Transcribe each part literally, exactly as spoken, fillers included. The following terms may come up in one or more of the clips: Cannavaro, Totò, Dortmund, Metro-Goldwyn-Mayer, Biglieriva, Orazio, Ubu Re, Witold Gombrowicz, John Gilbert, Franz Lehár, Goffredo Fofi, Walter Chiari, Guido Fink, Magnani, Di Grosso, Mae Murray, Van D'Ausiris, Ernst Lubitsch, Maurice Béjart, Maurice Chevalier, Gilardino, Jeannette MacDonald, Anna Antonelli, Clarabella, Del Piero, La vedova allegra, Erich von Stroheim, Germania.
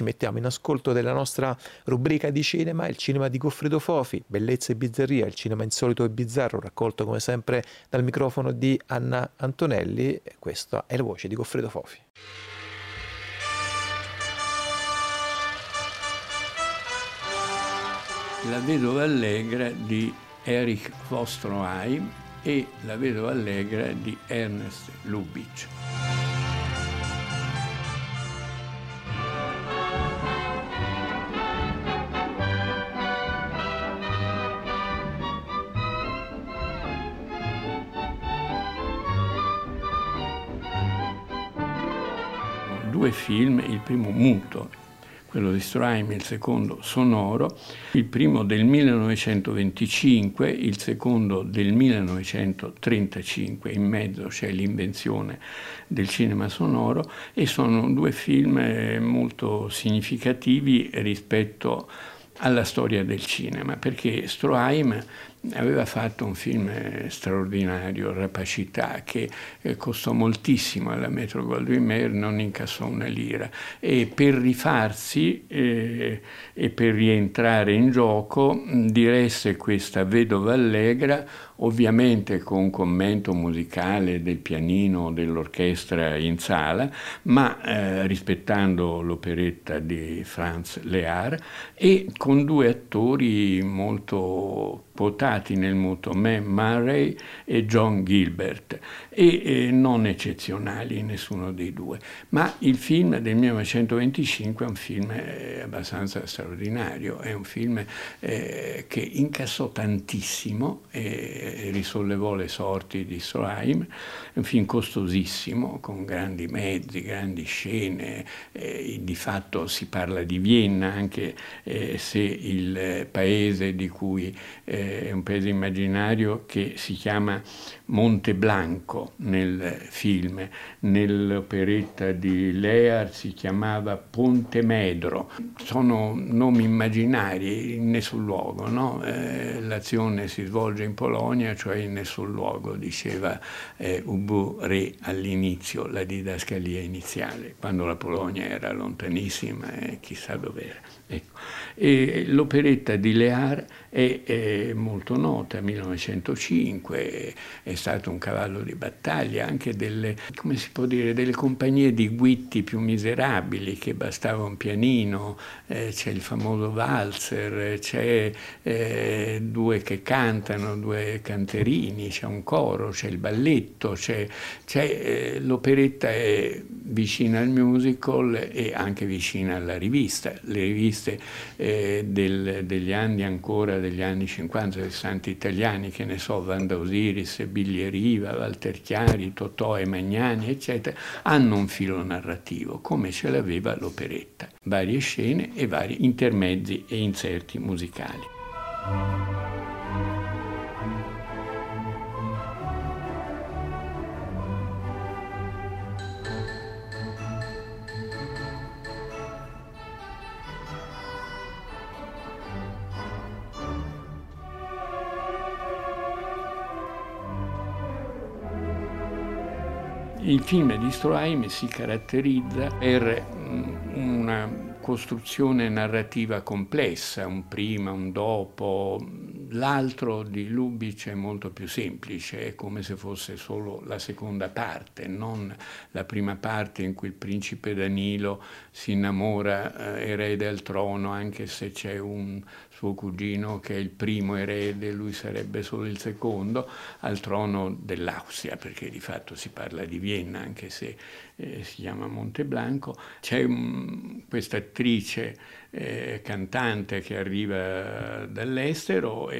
ci mettiamo in ascolto della nostra rubrica di cinema, il cinema di Goffredo Fofi, bellezza e bizzarria, il cinema insolito e bizzarro, raccolto come sempre dal microfono di Anna Antonelli. E questa è la voce di Goffredo Fofi. La vedova allegra di Erich von Stroheim e La vedova allegra di Ernst Lubitsch. Due film, il primo muto, quello di Stroheim, il secondo sonoro, il primo del millenovecentoventicinque, il secondo del millenovecentotrentacinque, in mezzo c'è l'invenzione del cinema sonoro, e sono due film molto significativi rispetto alla storia del cinema, perché Stroheim aveva fatto un film straordinario, Rapacità, che costò moltissimo alla Metro-Goldwyn-Mayer, non incassò una lira, e per rifarsi eh, e per rientrare in gioco diresse questa Vedova allegra, ovviamente con un commento musicale del pianino dell'orchestra in sala, ma eh, rispettando l'operetta di Franz Lehár, e con due attori molto quotati nel muto, Mae Murray e John Gilbert, e eh, non eccezionali nessuno dei due. Ma il film del millenovecentoventicinque è un film eh, abbastanza straordinario, è un film eh, che incassò tantissimo e eh, risollevò le sorti di Stroheim, è un film costosissimo, con grandi mezzi, grandi scene, eh, di fatto si parla di Vienna, anche eh, se il paese di cui eh, è un paese immaginario che si chiama Monte Blanco nel film, nell'operetta di Lehár si chiamava Ponte Medro, sono nomi immaginari, in nessun luogo, no? Eh, l'azione si svolge in Polonia, cioè in nessun luogo, diceva eh, Ubu Re all'inizio, la didascalia iniziale, quando la Polonia era lontanissima e eh, chissà dov'era. Ecco. E l'operetta di Lehár è, è molto nota, millenovecentocinque, è stato un cavallo di battaglia anche delle, come si può dire, delle compagnie di guitti più miserabili, che bastava un pianino, eh, c'è il famoso valzer, c'è eh, due che cantano, due canterini, c'è un coro, c'è il balletto, c'è, c'è, eh, l'operetta è vicina al musical e anche vicina alla rivista, le riviste Eh, del, degli anni ancora, degli anni cinquanta sessanta italiani, che ne so, Van D'Ausiris, Biglieriva, Walter Chiari, Totò e Magnani, eccetera, hanno un filo narrativo, come ce l'aveva l'operetta, varie scene e vari intermezzi e inserti musicali. Il film di Stroheim si caratterizza per una costruzione narrativa complessa, un prima, un dopo. L'altro di Lubitsch è molto più semplice, è come se fosse solo la seconda parte, non la prima parte in cui il principe Danilo si innamora eh, erede al trono, anche se c'è un suo cugino che è il primo erede, lui sarebbe solo il secondo, al trono dell'Austria, perché di fatto si parla di Vienna, anche se eh, si chiama Monte Blanco. C'è um, questa attrice eh, cantante che arriva dall'estero,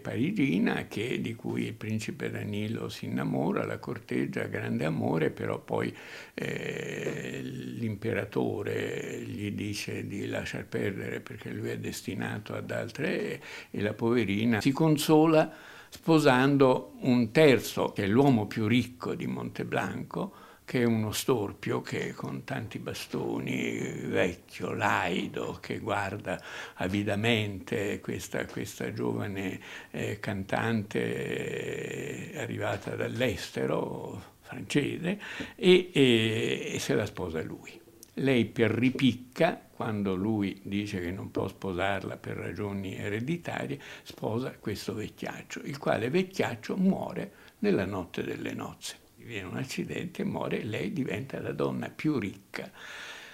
parigina, che, di cui il principe Danilo si innamora, la corteggia, grande amore, però poi eh, l'imperatore gli dice di lasciar perdere perché lui è destinato ad altre, e, e la poverina si consola sposando un terzo, che è l'uomo più ricco di Monte Blanco, che è uno storpio, che con tanti bastoni, vecchio, laido, che guarda avidamente questa, questa giovane eh, cantante eh, arrivata dall'estero, francese, e, e, e se la sposa lui. Lei per ripicca, quando lui dice che non può sposarla per ragioni ereditarie, sposa questo vecchiaccio, il quale vecchiaccio muore nella notte delle nozze. Viene un accidente, muore, lei diventa la donna più ricca.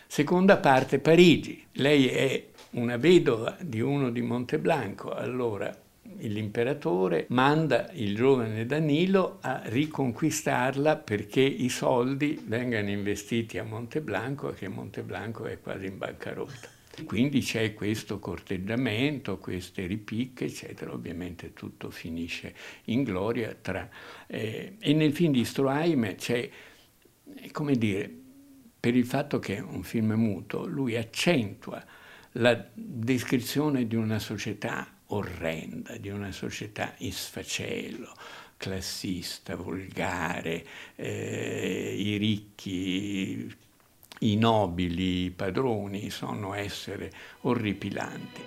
Seconda parte, Parigi. Lei è una vedova di uno di Monteblanco, allora l'imperatore manda il giovane Danilo a riconquistarla perché i soldi vengano investiti a Monteblanco, che Monteblanco è quasi in bancarotta. Quindi c'è questo corteggiamento, queste ripicche, eccetera. Ovviamente tutto finisce in gloria. Tra, eh, e nel film di Stroheim c'è, come dire, per il fatto che è un film muto, lui accentua la descrizione di una società orrenda, di una società in sfacelo, classista, volgare, eh, i ricchi, i nobili, i padroni sono esseri orripilanti.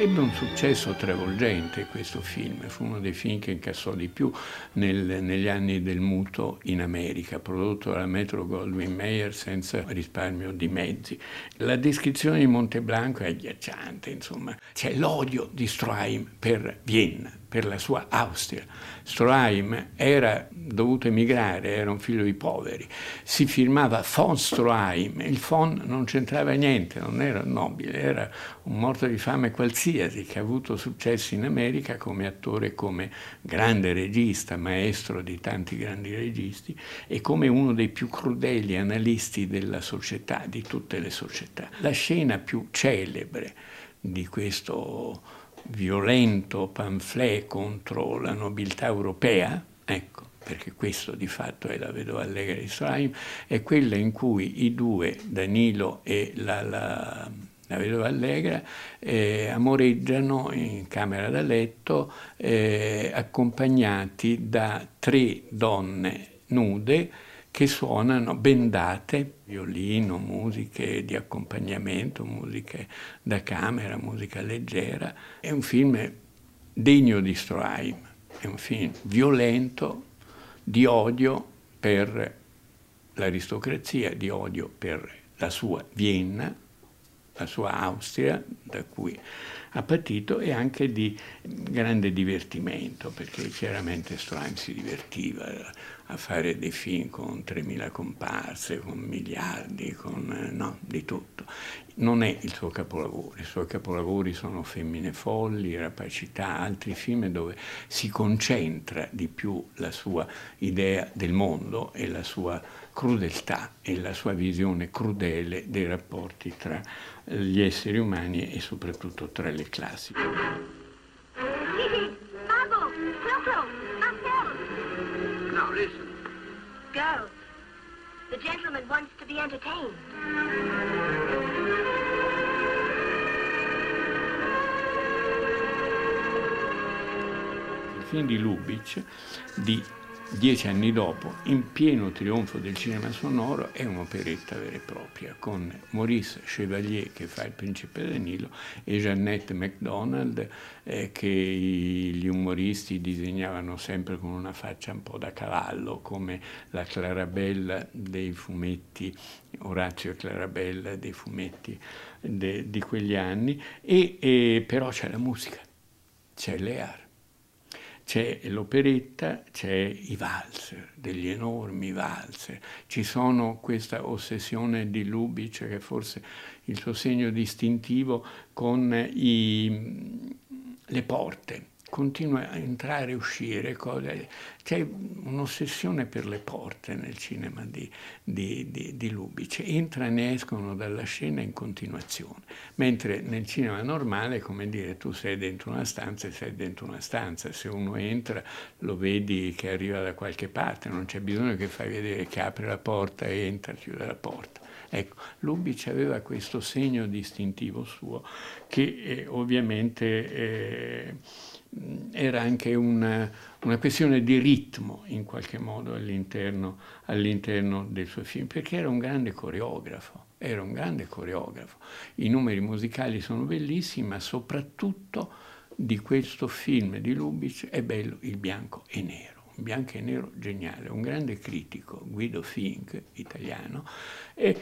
Ebbe un successo travolgente questo film, fu uno dei film che incassò di più nel, negli anni del muto in America, prodotto dalla Metro-Goldwyn-Mayer senza risparmio di mezzi. La descrizione di Monteblanco è agghiacciante, insomma. C'è l'odio di Stroheim per Vienna, per la sua Austria. Stroheim era dovuto emigrare, era un figlio di poveri, si firmava von Stroheim, il von non c'entrava niente, non era nobile, era un morto di fame qualsiasi che ha avuto successo in America come attore, come grande regista, maestro di tanti grandi registi e come uno dei più crudeli analisti della società, di tutte le società. La scena più celebre di questo violento pamphlet contro la nobiltà europea, ecco, perché questo di fatto è La vedova allegra di Stroheim, è quella in cui i due, Danilo e la, la, la vedova allegra, eh, amoreggiano in camera da letto, eh, accompagnati da tre donne nude che suonano bendate, violino, musiche di accompagnamento, musiche da camera, musica leggera. È un film degno di Stroheim, è un film violento, di odio per l'aristocrazia, di odio per la sua Vienna, la sua Austria, da cui ha patito, e anche di grande divertimento, perché chiaramente Stroheim si divertiva a fare dei film con tremila comparse, con miliardi, con no, di tutto. Non è il suo capolavoro, i suoi capolavori sono Femmine folli, Rapacità, altri film dove si concentra di più la sua idea del mondo e la sua crudeltà e la sua visione crudele dei rapporti tra gli esseri umani e soprattutto tra le classi. Go. The gentleman wants to be entertained. Il film di Lubitsch, di dieci anni dopo, in pieno trionfo del cinema sonoro, è un'operetta vera e propria, con Maurice Chevalier che fa il principe Danilo e Jeannette MacDonald, eh, che gli umoristi disegnavano sempre con una faccia un po' da cavallo, come la Clarabella dei fumetti, Orazio e Clarabella dei fumetti de, di quegli anni, e, e, però c'è la musica, c'è Lehár. C'è l'operetta, c'è i valzer, degli enormi valzer. Ci sono questa ossessione di Lubitsch, che è forse il suo segno distintivo, con i, le porte. Continua a entrare e uscire. C'è un'ossessione per le porte nel cinema di, di, di, di Lubitsch. Entrano e escono dalla scena in continuazione. Mentre nel cinema normale, come dire, tu sei dentro una stanza e sei dentro una stanza. Se uno entra lo vedi che arriva da qualche parte, non c'è bisogno che fai vedere che apre la porta, entra, chiude la porta. Ecco, Lubitsch aveva questo segno distintivo suo che eh, ovviamente... Eh, era anche una, una questione di ritmo in qualche modo all'interno all'interno dei suoi film, perché era un grande coreografo, era un grande coreografo. I numeri musicali sono bellissimi, ma soprattutto di questo film di Lubitsch è bello il bianco e nero. Bianco e nero geniale, un grande critico, Guido Fink, italiano, e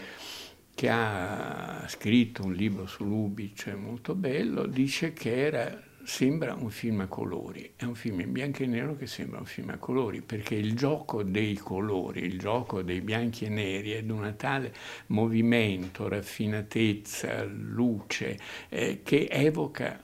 che ha scritto un libro su Lubitsch molto bello, dice che era, sembra un film a colori, è un film in bianco e nero che sembra un film a colori, perché il gioco dei colori, il gioco dei bianchi e neri è di una tale movimento, raffinatezza, luce, eh, che evoca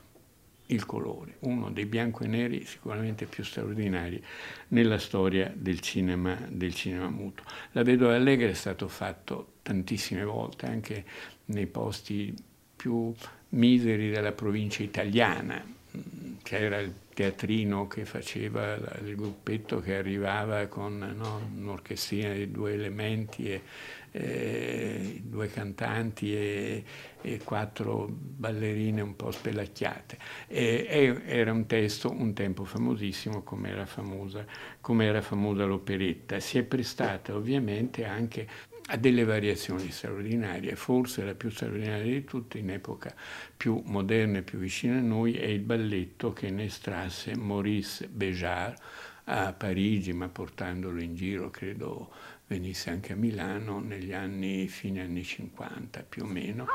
il colore, uno dei bianco e neri sicuramente più straordinari nella storia del cinema, del cinema muto. La vedova allegra è stato fatto tantissime volte, anche nei posti più miseri della provincia italiana. C'era il teatrino che faceva il gruppetto che arrivava con, no, un'orchestrina di due elementi e eh, due cantanti e, e quattro ballerine un po' spelacchiate. E, e, era un testo un tempo famosissimo, come era famosa, come era famosa l'operetta. Si è prestata ovviamente anche a delle variazioni straordinarie, forse la più straordinaria di tutte in epoca più moderna e più vicina a noi è il balletto che ne estrasse Maurice Béjart a Parigi, ma portandolo in giro, credo venisse anche a Milano negli anni, fine anni cinquanta più o meno.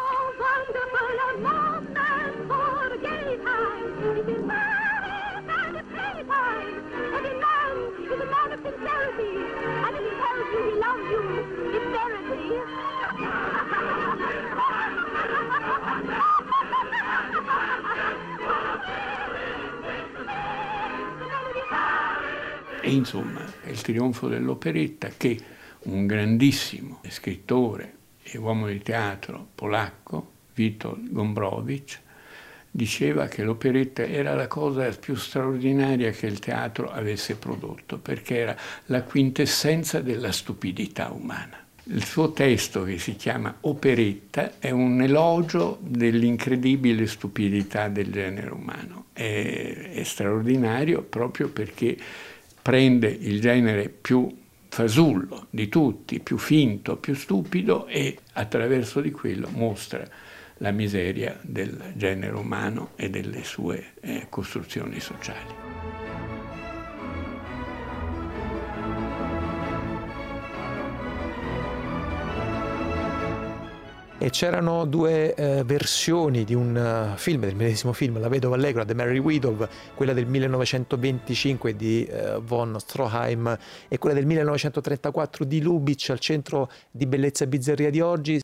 E insomma, è il trionfo dell'operetta che un grandissimo scrittore e uomo di teatro polacco, Witold Gombrowicz, diceva che l'operetta era la cosa più straordinaria che il teatro avesse prodotto, perché era la quintessenza della stupidità umana. Il suo testo, che si chiama Operetta, è un elogio dell'incredibile stupidità del genere umano. È, è straordinario proprio perché prende il genere più fasullo di tutti, più finto, più stupido, e attraverso di quello mostra la miseria del genere umano e delle sue eh, costruzioni sociali. E c'erano due eh, versioni di un uh, film, del medesimo film, La vedova allegra, The Merry Widow, quella del millenovecentoventicinque di eh, von Stroheim e quella del millenovecentotrentaquattro di Lubitsch al Centro di Bellezza e Bizzarria di oggi.